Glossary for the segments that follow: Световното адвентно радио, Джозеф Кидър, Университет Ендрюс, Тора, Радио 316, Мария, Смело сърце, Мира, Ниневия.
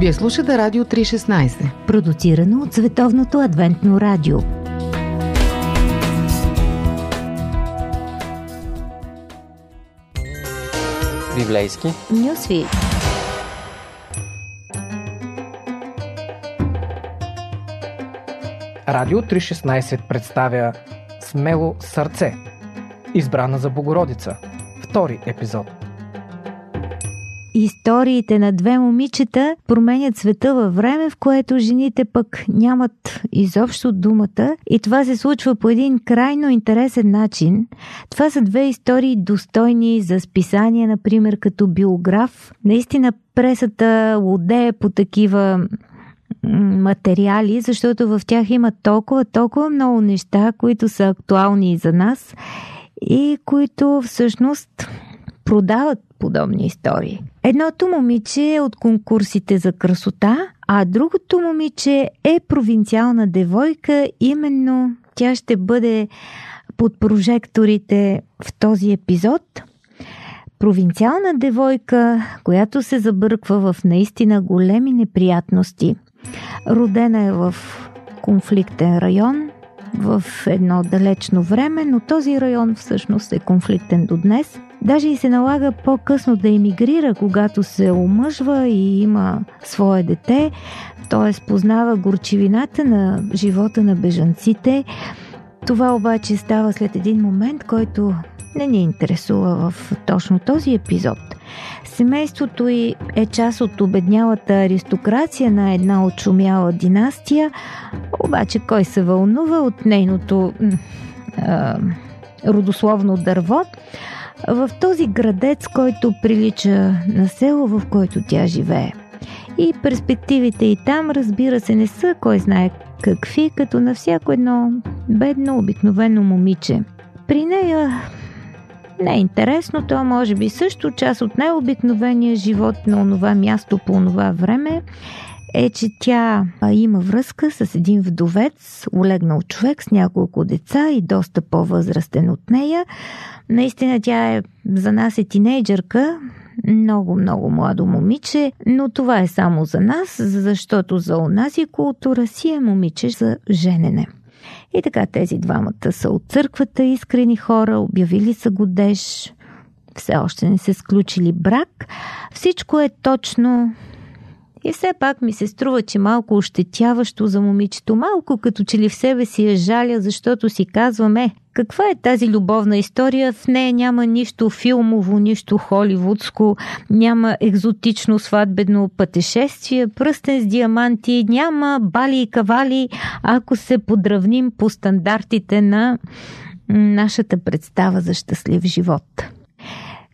Вие слушате Радио 316, продуцирано от Световното адвентно радио. Библейски Нюсви. Радио 316 представя Смело сърце, избрана за Богородица, втори епизод. Историите на две момичета променят света във време, в което жените пък нямат изобщо думата, и това се случва по един крайно интересен начин. Това са две истории, достойни за списание, например, като биограф. Наистина пресата лудее по такива материали, защото в тях има толкова много неща, които са актуални за нас и които всъщност продават подобни истории. Едното момиче е от конкурсите за красота, а другото момиче е провинциална девойка. Именно тя ще бъде под прожекторите в този епизод. Провинциална девойка, която се забърква в наистина големи неприятности. Родена е в конфликтен район в едно далечно време, но този район всъщност е конфликтен до днес. Даже и се налага по-късно да емигрира, когато се омъжва и има свое дете, т.е. познава горчивината на живота на бежанците. Това обаче става след един момент, който не ни интересува в точно този епизод. Семейството ѝ е част от обеднялата аристокрация на една отшумяла династия, обаче кой се вълнува от нейното родословно дърво. В този градец, който прилича на село, в който тя живее. И перспективите и там, разбира се, не са кой знае какви, като на всяко едно бедно, обикновено момиче. При нея не е интересно, то може би също част от най-обикновения живот на онова място по онова време е, че тя има връзка с един вдовец, улегнал човек с няколко деца и доста по-възрастен от нея. Наистина тя е за нас е тинейджърка, много младо момиче, но това е само за нас, защото за онази култура си е момиче за женене. И така тези двамата са от църквата, искрени хора, обявили са годеж, все още не се сключили брак, всичко е точно. И все пак ми се струва, че малко ощетяващо за момичето, малко като че ли в себе си е жаля, защото си казваме, каква е тази любовна история, в нея няма нищо филмово, нищо холивудско, няма екзотично сватбено пътешествие, пръстен с диаманти, няма бали и кавали, ако се подравним по стандартите на нашата представа за щастлив живот.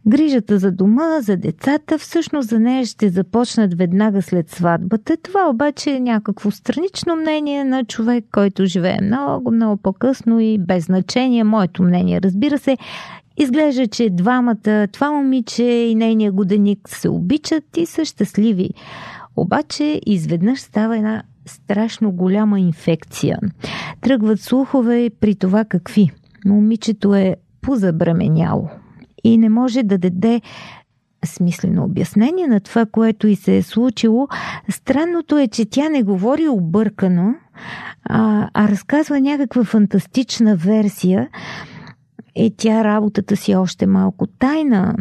Грижата за дома, за децата, всъщност за нея ще започнат веднага след сватбата. Това обаче е някакво странично мнение на човек, който живее много по-късно и без значение. Моето мнение, разбира се, изглежда, че двамата, това момиче и нейния годеник се обичат и са щастливи. Обаче изведнъж става една страшно голяма инфекция. Тръгват слухове при това какви. Момичето е позабременяло и не може да даде смислено обяснение на това, което и се е случило. Странното е, че тя не говори объркано, а разказва някаква фантастична версия. И тя работата си е още малко тайна.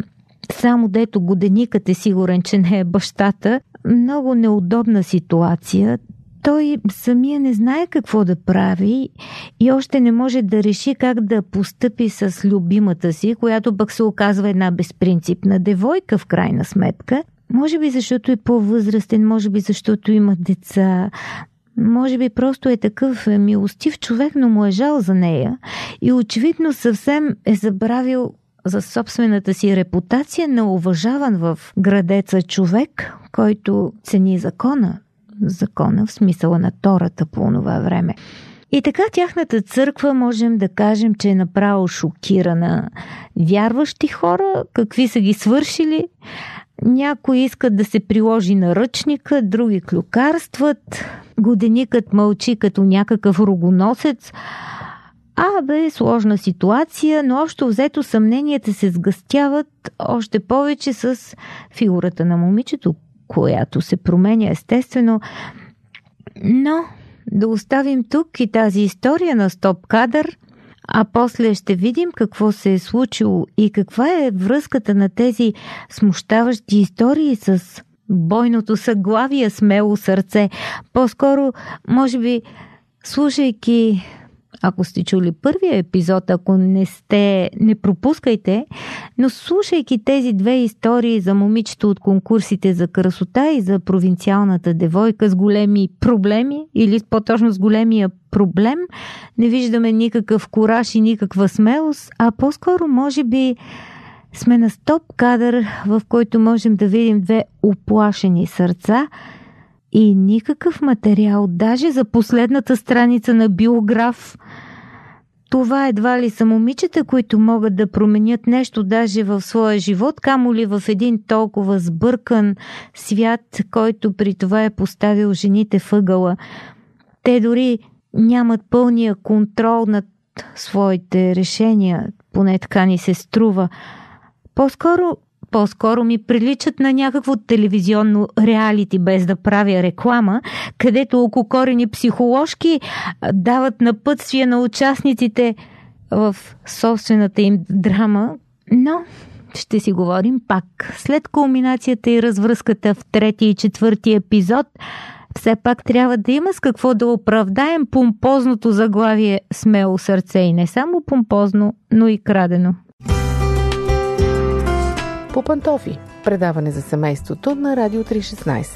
Само дето годеникът е сигурен, че не е бащата. Много неудобна ситуация. Той самия не знае какво да прави и още не може да реши как да постъпи с любимата си, която пък се оказва една безпринципна девойка в крайна сметка. Може би защото е по-възрастен, може би защото има деца, може би просто е такъв милостив човек, но му е жал за нея и очевидно съвсем е забравил за собствената си репутация на уважаван в градеца човек, който цени закона в смисъла на Тората по това време. И така тяхната църква, можем да кажем, че е направо шокирана. Вярващи хора, какви са ги свършили? Някои искат да се приложи наръчника, други клюкарстват. Годеникът мълчи като някакъв рогоносец. Бе, сложна ситуация, но общо взето съмненията се сгъстяват още повече с фигурата на момичето, която се променя естествено, но да оставим тук и тази история на стоп-кадър, а после ще видим какво се е случило и каква е връзката на тези смущаващи истории с бойното съглавие "Смело сърце". По-скоро, може би, слушайки, ако сте чули първия епизод, ако не сте, не пропускайте, но слушайки тези две истории за момичето от конкурсите за красота и за провинциалната девойка с големи проблеми, или по-точно с големия проблем, не виждаме никакъв кураж и никаква смелост, а по-скоро може би сме на стоп кадър, в който можем да видим две уплашени сърца и никакъв материал, даже за последната страница на биограф. Това едва ли са момичета, които могат да променят нещо даже в своя живот, камо ли в един толкова сбъркан свят, който при това е поставил жените в ъгъла. Те дори нямат пълния контрол над своите решения, поне така ни се струва. По-скоро ми приличат на някакво телевизионно реалити, без да правя реклама, където окукорени психоложки дават напътствия на участниците в собствената им драма, но ще си говорим пак. След кулминацията и развръзката в 3-и и 4-ти епизод, все пак трябва да има с какво да оправдаем помпозното заглавие "Смело сърце", и не само помпозно, но и крадено. По пантофи. Предаване за семейството на Радио 316.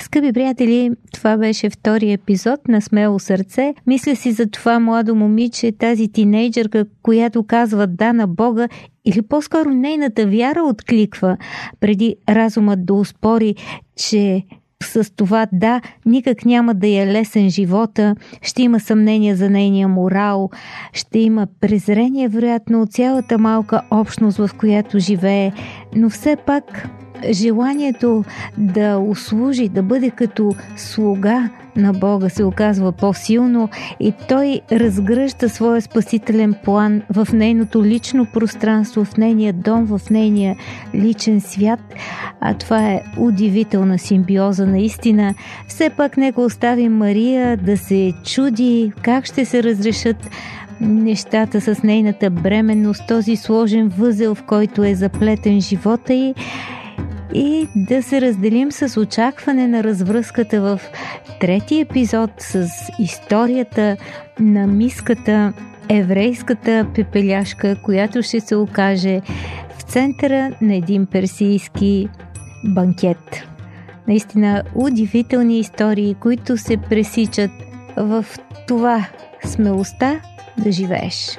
Скъпи приятели, това беше втори епизод на "Смело сърце". Мисля си за това младо момиче, тази тинейджърка, която казва "да" на Бога, или по-скоро нейната вяра откликва, преди разумът да успори, че с това "да" никак няма да е лесен живота, ще има съмнения за нейния морал, ще има презрение вероятно от цялата малка общност, в която живее, но все пак желанието да услужи, да бъде като слуга на Бога се оказва по-силно и той разгръща своя спасителен план в нейното лично пространство, в нейния дом, в нейния личен свят. А това е удивителна симбиоза наистина. Все пак нека оставим Мария да се чуди как ще се разрешат нещата с нейната бременност, този сложен възел, в който е заплетен живота ѝ, и да се разделим с очакване на развръзката в 3-и епизод с историята на миската, еврейската пепеляшка, която ще се окаже в центъра на един персийски банкет. Наистина удивителни истории, които се пресичат в това "смелостта да живееш".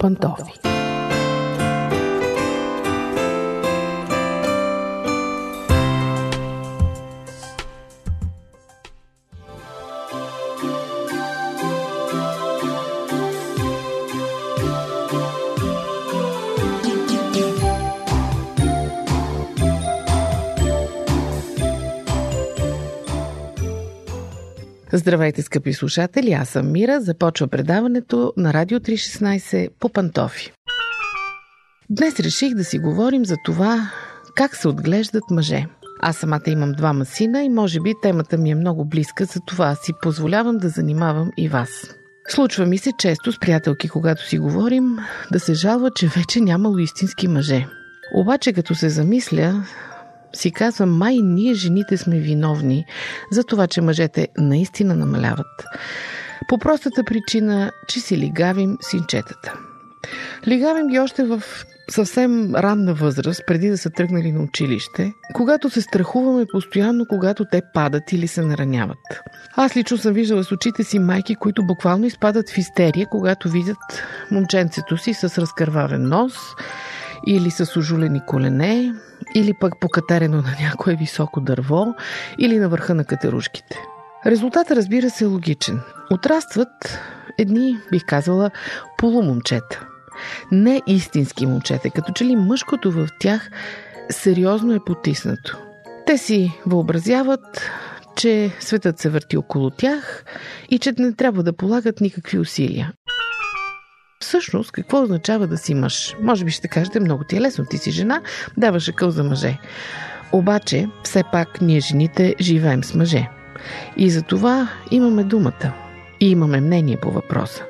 пантофи. Здравейте, скъпи слушатели, аз съм Мира. Започва предаването на Радио 316 по пантофи. Днес реших да си говорим за това как се отглеждат мъже. Аз самата имам двама сина и може би темата ми е много близка, затова си позволявам да занимавам и вас. Случва ми се често с приятелки, когато си говорим, да се жалва, че вече нямало истински мъже. Обаче като се замисля, си казвам, май ние жените сме виновни за това, че мъжете наистина намаляват. По простата причина, че си лигавим синчетата. Лигавим ги още в съвсем ранна възраст, преди да са тръгнали на училище, когато се страхуваме постоянно, когато те падат или се нараняват. Аз лично съм виждала с очите си майки, които буквално изпадат в истерия, когато видят момченцето си с разкървавен нос или с ожулени колене, или пък покатерено на някое високо дърво, или на върха на катерушките. Резултатът, разбира се, е логичен. Отрастват едни, бих казала, полумомчета. Не истински момчета, като че ли мъжкото в тях сериозно е потиснато. Те си въобразяват, че светът се върти около тях и че не трябва да полагат никакви усилия. Всъщност, какво означава да си мъж? Може би ще кажете, много ти е лесно, ти си жена, даваш акъл за мъже. Обаче, все пак ние жените живеем с мъже. И за това имаме думата. И имаме мнение по въпроса.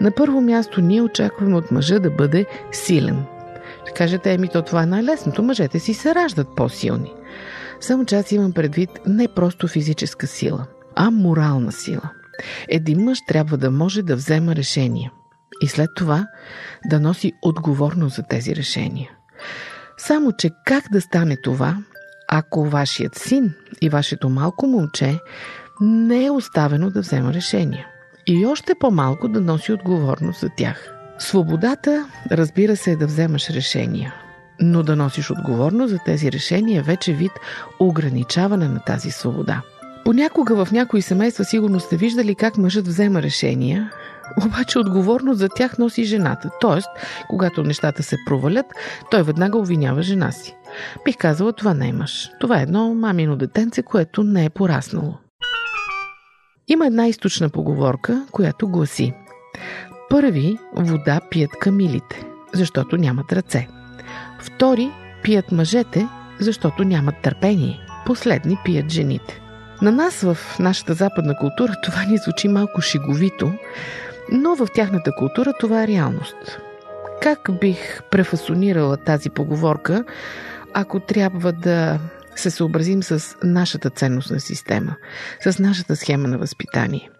На първо място ние очакваме от мъжа да бъде силен. Да кажете, то това е най-лесното, мъжете си се раждат по-силни. Само че аз имам предвид не просто физическа сила, а морална сила. Един мъж трябва да може да взема решения. И след това да носи отговорност за тези решения. Само че как да стане това, ако вашият син и вашето малко момче не е оставено да взема решения? И още по-малко да носи отговорност за тях. Свободата, разбира се, е да вземаш решения. Но да носиш отговорност за тези решения е вече вид ограничаване на тази свобода. Понякога в някои семейства сигурно сте виждали как мъжът взема решения, обаче отговорност за тях носи жената. Тоест, когато нещата се провалят, той веднага обвинява жена си. Бих казала, това не е мъж. Това е едно мамино детенце, което не е пораснало. Има една източна поговорка, която гласи: първи вода пият камилите, защото нямат ръце. Втори пият мъжете, защото нямат търпение. Последни пият жените. На нас в нашата западна култура това ни звучи малко шеговито, но в тяхната култура това е реалност. Как бих префасонирала тази поговорка, ако трябва да се съобразим с нашата ценностна система, с нашата схема на възпитание?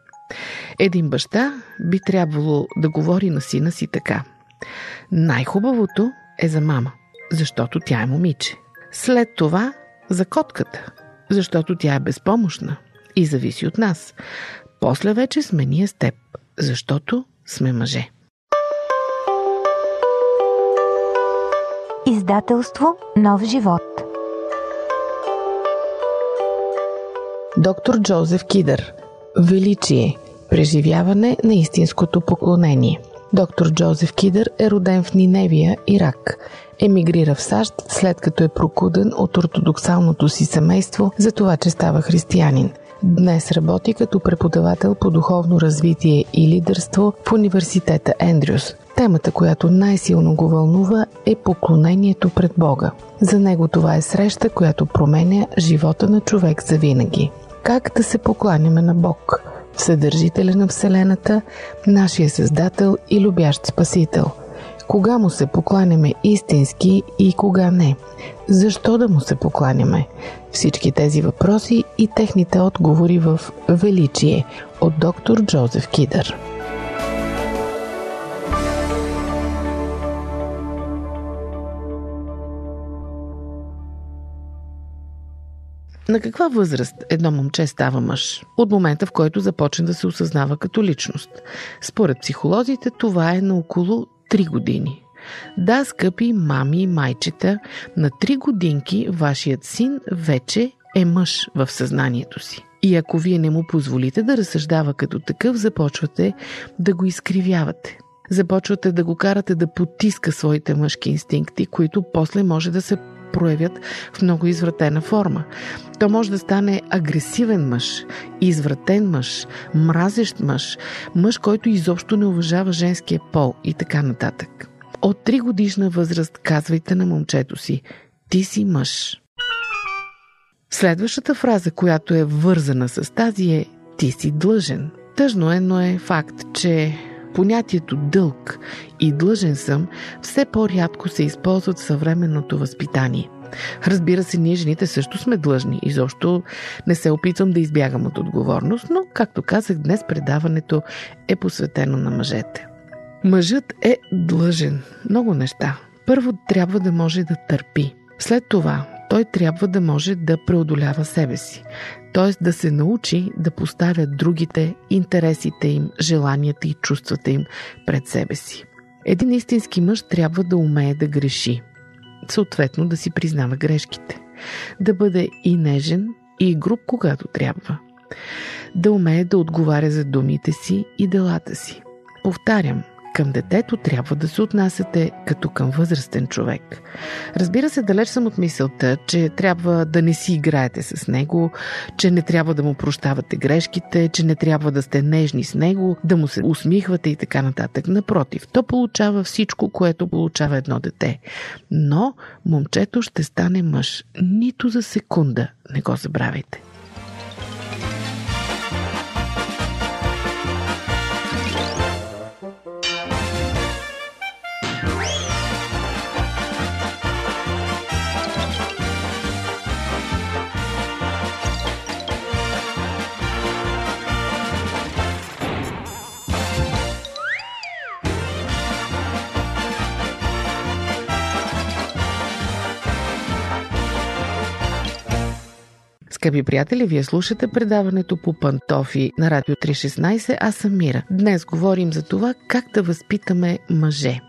Един баща би трябвало да говори на сина си така: най-хубавото е за мама, защото тя е момиче. След това за котката, защото тя е безпомощна и зависи от нас. После вече сме ние с теб, защото сме мъже. Издателство Нов живот. Доктор Джозеф Кидър. Величие. Преживяване на истинското поклонение. Доктор Джозеф Кидър е роден в Ниневия, Ирак. Емигрира в САЩ, след като е прокуден от ортодоксалното си семейство за това, че става християнин. Днес работи като преподавател по духовно развитие и лидерство в Университета Ендрюс. Темата, която най-силно го вълнува, е поклонението пред Бога. За него това е среща, която променя живота на човек завинаги. Как да се покланяме на Бог, Вседържителя на Вселената, нашия Създател и любящ Спасител? Кога му се покланяме истински и кога не? Защо да му се покланяме? Всички тези въпроси и техните отговори в Величие от доктор Джозеф Кидър. На каква възраст едно момче става мъж? От момента, в който започне да се осъзнава като личност. Според психолозите, това е на около 3 години. Да, скъпи мами и майчета, на 3 годинки вашият син вече е мъж в съзнанието си. И ако вие не му позволите да разсъждава като такъв, започвате да го изкривявате. Започвате да го карате да потиска своите мъжки инстинкти, които после може да се проявят в много извратена форма. То може да стане агресивен мъж, извратен мъж, мразещ мъж, мъж, който изобщо не уважава женския пол и така нататък. От 3 годишна възраст казвайте на момчето си: ти си мъж. Следващата фраза, която е вързана с тази, е: ти си длъжен. Тъжно е, но е факт, че понятието дълг и длъжен съм все по-рядко се използват в съвременното възпитание. Разбира се, ние жените също сме длъжни, изобщо не се опитвам да избягам от отговорност, но, както казах, днес предаването е посветено на мъжете. Мъжът е длъжен. Много неща. Първо, трябва да може да търпи. След това, той трябва да може да преодолява себе си, т.е. да се научи да поставя другите, интересите им, желанията и чувствата им пред себе си. Един истински мъж трябва да умее да греши, съответно да си признава грешките, да бъде и нежен, и груб, когато трябва, да умее да отговаря за думите си и делата си. Повтарям, към детето трябва да се отнасяте като към възрастен човек. Разбира се, далеч съм от мисълта, че трябва да не си играете с него, че не трябва да му прощавате грешките, че не трябва да сте нежни с него, да му се усмихвате и така нататък. Напротив, то получава всичко, което получава едно дете. Но момчето ще стане мъж. Нито за секунда не го забравяйте. Скъпи приятели, вие слушате предаването по пантофи на Радио 316, аз съм Мира. Днес говорим за това как да възпитаме мъже,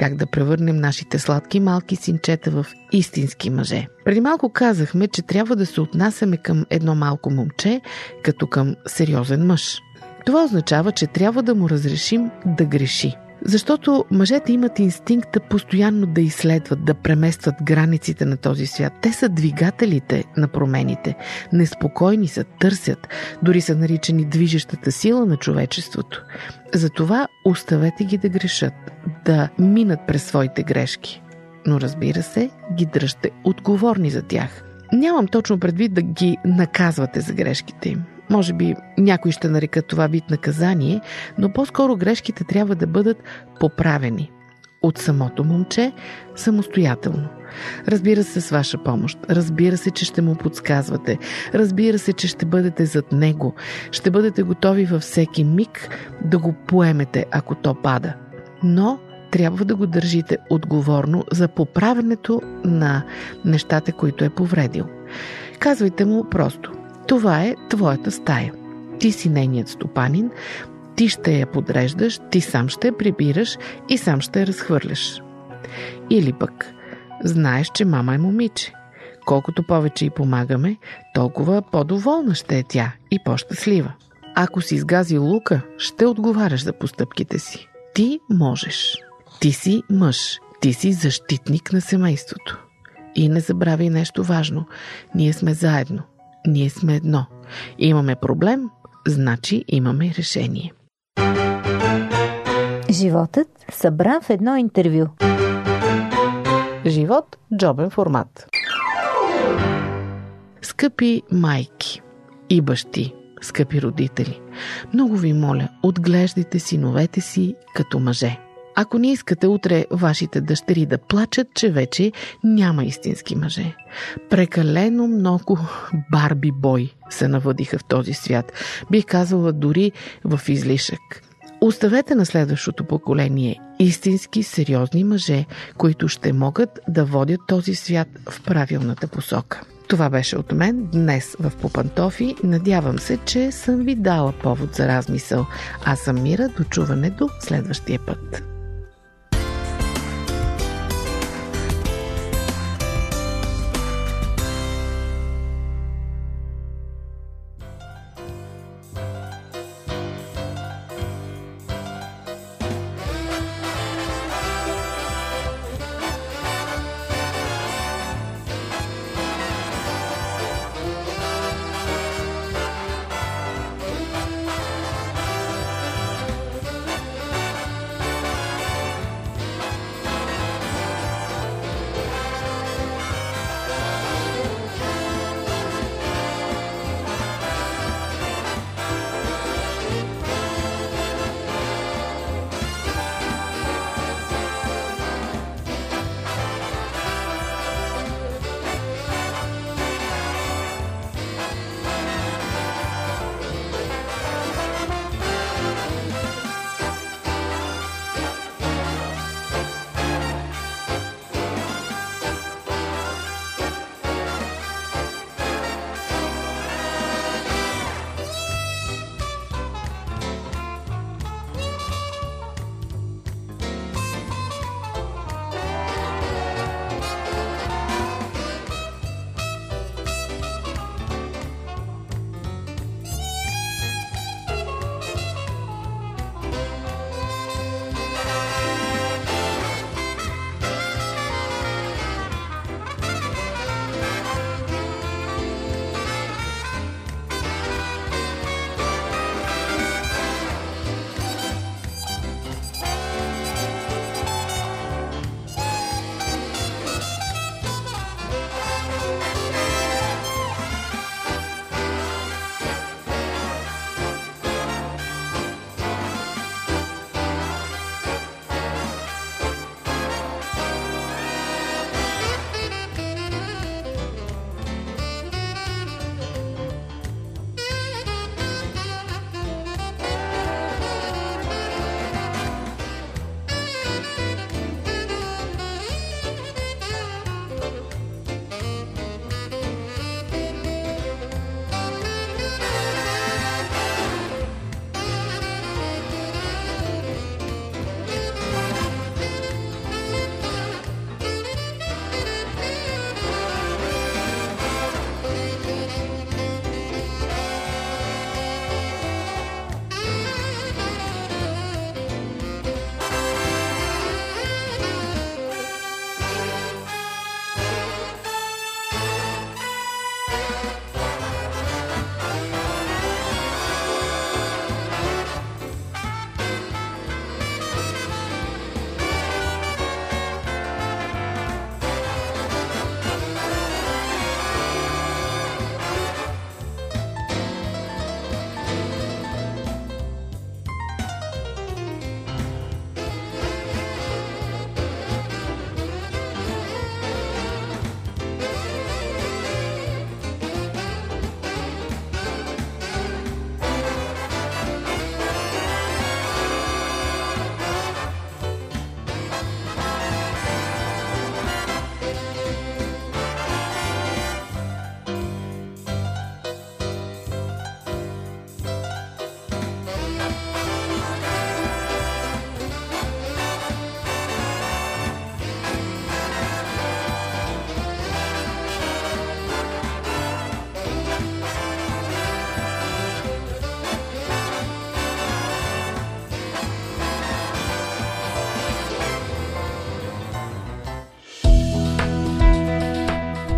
как да превърнем нашите сладки малки синчета в истински мъже. Преди малко казахме, че трябва да се отнасяме към едно малко момче, като към сериозен мъж. Това означава, че трябва да му разрешим да греши. Защото мъжете имат инстинкта постоянно да изследват, да преместват границите на този свят. Те са двигателите на промените. Неспокойни са, търсят, дори са наричани движещата сила на човечеството. Затова оставете ги да грешат, да минат през своите грешки. Но разбира се, ги дръжте отговорни за тях. Нямам точно предвид да ги наказвате за грешките им. Може би някой ще нарека това вид наказание, но по-скоро грешките трябва да бъдат поправени от самото момче самостоятелно. Разбира се, с ваша помощ. Разбира се, че ще му подсказвате. Разбира се, че ще бъдете зад него. Ще бъдете готови във всеки миг да го поемете, ако то пада. Но трябва да го държите отговорно за поправенето на нещата, които е повредил. Казвайте му просто: това е твоята стая. Ти си нейният стопанин, ти ще я подреждаш, ти сам ще я прибираш и сам ще я разхвърляш. Или пък: знаеш, че мама е момиче. Колкото повече й помагаме, толкова по-доволна ще е тя и по-щастлива. Ако си изгази лука, ще отговаряш за постъпките си. Ти можеш. Ти си мъж. Ти си защитник на семейството. И не забравяй нещо важно. Ние сме заедно. Ние сме едно. Имаме проблем, значи имаме решение. Животът събран в едно интервю. Живот – джобен формат. Скъпи майки и бащи, скъпи родители, много ви моля, отглеждайте синовете си като мъже. Ако не искате утре вашите дъщери да плачат, че вече няма истински мъже. Прекалено много барби бой се навъдиха в този свят. Бих казала дори в излишък. Оставете на следващото поколение истински сериозни мъже, които ще могат да водят този свят в правилната посока. Това беше от мен днес в По пантофи. Надявам се, че съм ви дала повод за размисъл. Аз съм Мира, дочуване до следващия път.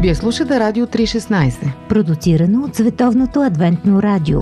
Вие слушате Радио 316, продуцирано от Световното адвентно радио.